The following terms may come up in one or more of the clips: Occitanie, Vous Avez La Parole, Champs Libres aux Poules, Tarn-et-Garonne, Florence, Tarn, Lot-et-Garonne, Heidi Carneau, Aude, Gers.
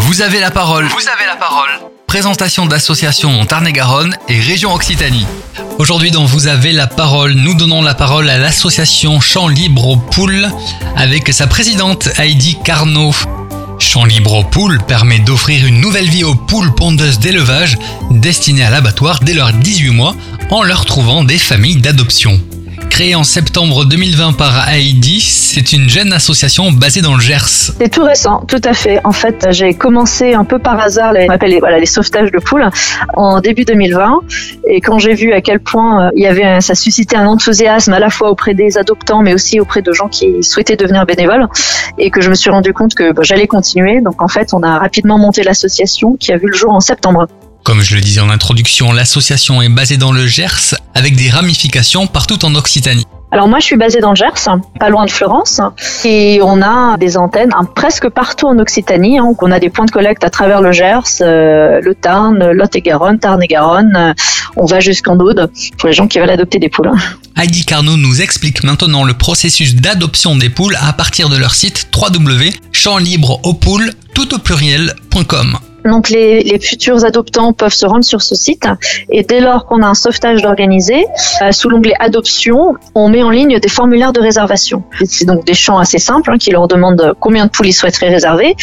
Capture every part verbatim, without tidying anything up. Vous avez la parole. Vous avez la parole. Présentation d'associations en Tarn-et-Garonne et région Occitanie. Aujourd'hui dans Vous avez la parole, nous donnons la parole à l'association Champs Libres aux Poules avec sa présidente Heidi Carneau. Champs Libres aux Poules permet d'offrir une nouvelle vie aux poules pondeuses d'élevage destinées à l'abattoir dès leurs dix-huit mois en leur trouvant des familles d'adoption. Créée en septembre deux mille vingt par Heidi, c'est une jeune association basée dans le Gers. C'est tout récent, tout à fait. En fait, j'ai commencé un peu par hasard les, on appelle les, voilà, les sauvetages de poules en début deux mille vingt. Et quand j'ai vu à quel point il y avait, ça suscitait un enthousiasme à la fois auprès des adoptants, mais aussi auprès de gens qui souhaitaient devenir bénévoles, et que je me suis rendu compte que bah, j'allais continuer. Donc en fait, on a rapidement monté l'association qui a vu le jour en septembre. Comme je le disais en introduction, l'association est basée dans le Gers avec des ramifications partout en Occitanie. Alors moi je suis basée dans le Gers, pas loin de Florence, et on a des antennes hein, presque partout en Occitanie. Hein, on a des points de collecte à travers le Gers, euh, le Tarn, Lot-et-Garonne, Tarn-et-Garonne, euh, on va jusqu'en Aude pour les gens qui veulent adopter des poules. Heidi Carneau nous explique maintenant le processus d'adoption des poules à partir de leur site www point champs libres aux poules point com tout au pluriel point com. Donc les, les futurs adoptants peuvent se rendre sur ce site et dès lors qu'on a un sauvetage d'organisé, euh, sous l'onglet adoption, on met en ligne des formulaires de réservation. C'est donc des champs assez simples hein, qui leur demandent combien de poules ils souhaiteraient réserver,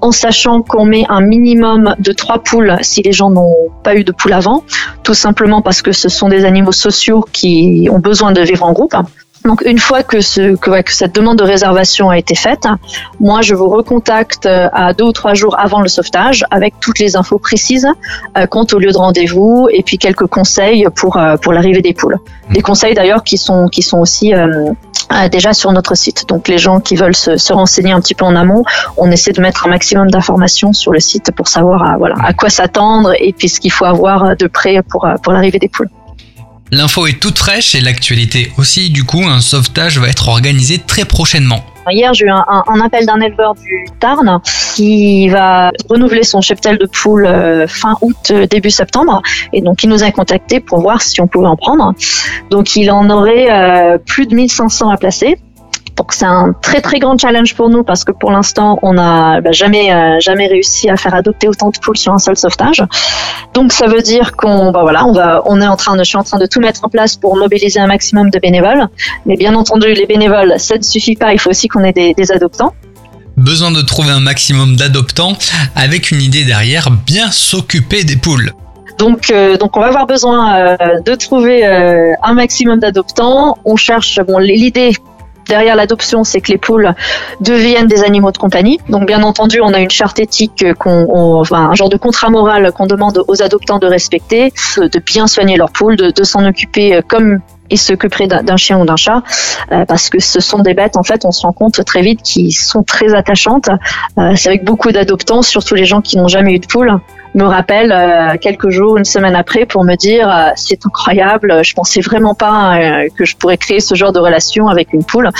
en sachant qu'on met un minimum de trois poules si les gens n'ont pas eu de poules avant, tout simplement parce que ce sont des animaux sociaux qui ont besoin de vivre en groupe. Donc une fois que, ce, que, ouais, que cette demande de réservation a été faite, moi je vous recontacte à deux ou trois jours avant le sauvetage avec toutes les infos précises euh, quant au lieu de rendez-vous et puis quelques conseils pour, euh, pour l'arrivée des poules. Des conseils d'ailleurs qui sont, qui sont aussi euh, euh, déjà sur notre site. Donc les gens qui veulent se, se renseigner un petit peu en amont, on essaie de mettre un maximum d'informations sur le site pour savoir à, voilà, à quoi s'attendre et puis ce qu'il faut avoir de près pour, pour l'arrivée des poules. L'info est toute fraîche et l'actualité aussi, du coup, un sauvetage va être organisé très prochainement. Hier, j'ai eu un, un, un appel d'un éleveur du Tarn qui va renouveler son cheptel de poules euh, fin août, début septembre. Et donc, il nous a contactés pour voir si on pouvait en prendre. Donc, il en aurait euh, plus de mille cinq cents à placer. Donc c'est un très très grand challenge pour nous parce que pour l'instant on n'a bah, jamais euh, jamais réussi à faire adopter autant de poules sur un seul sauvetage. Donc ça veut dire qu'on bah voilà on va on est en train de je suis en train de tout mettre en place pour mobiliser un maximum de bénévoles. Mais bien entendu les bénévoles ça ne suffit pas, il faut aussi qu'on ait des, des adoptants. Besoin de trouver un maximum d'adoptants avec une idée derrière, bien s'occuper des poules. Donc, euh, donc on va avoir besoin euh, de trouver euh, un maximum d'adoptants. On cherche bon l'idée. Derrière l'adoption, c'est que les poules deviennent des animaux de compagnie. Donc, bien entendu, on a une charte éthique, qu'on, on, enfin, un genre de contrat moral qu'on demande aux adoptants de respecter, de bien soigner leurs poules, de, de s'en occuper comme ils s'occuperaient d'un, d'un chien ou d'un chat, euh, parce que ce sont des bêtes, en fait, on se rend compte très vite qu'ils sont très attachantes. Euh, c'est avec beaucoup d'adoptants, surtout les gens qui n'ont jamais eu de poules, me rappellent euh, quelques jours, une semaine après, pour me dire euh, « c'est incroyable, je pensais vraiment pas euh, que je pourrais créer ce genre de relation avec une poule.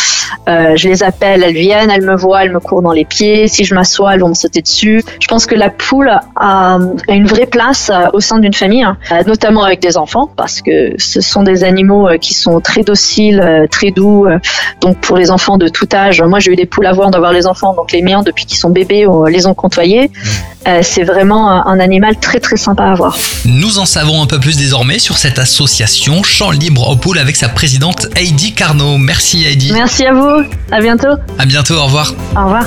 Euh, je les appelle, elles viennent, elles me voient, elles me courent dans les pieds, si je m'assois, elles vont me sauter dessus. » Je pense que la poule a, a une vraie place euh, au sein d'une famille, hein, notamment avec des enfants, parce que ce sont des animaux euh, qui sont très dociles, euh, très doux, euh, donc pour les enfants de tout âge. Moi, j'ai eu des poules avant d'avoir les enfants, donc les miens, depuis qu'ils sont bébés, on les ont côtoyés. Euh, c'est vraiment un animal très très sympa à voir. Nous en savons un peu plus désormais sur cette association Champs Libres aux Poules avec sa présidente Heidi Carneau. Merci Heidi. Merci à vous. À bientôt. À bientôt, au revoir. Au revoir.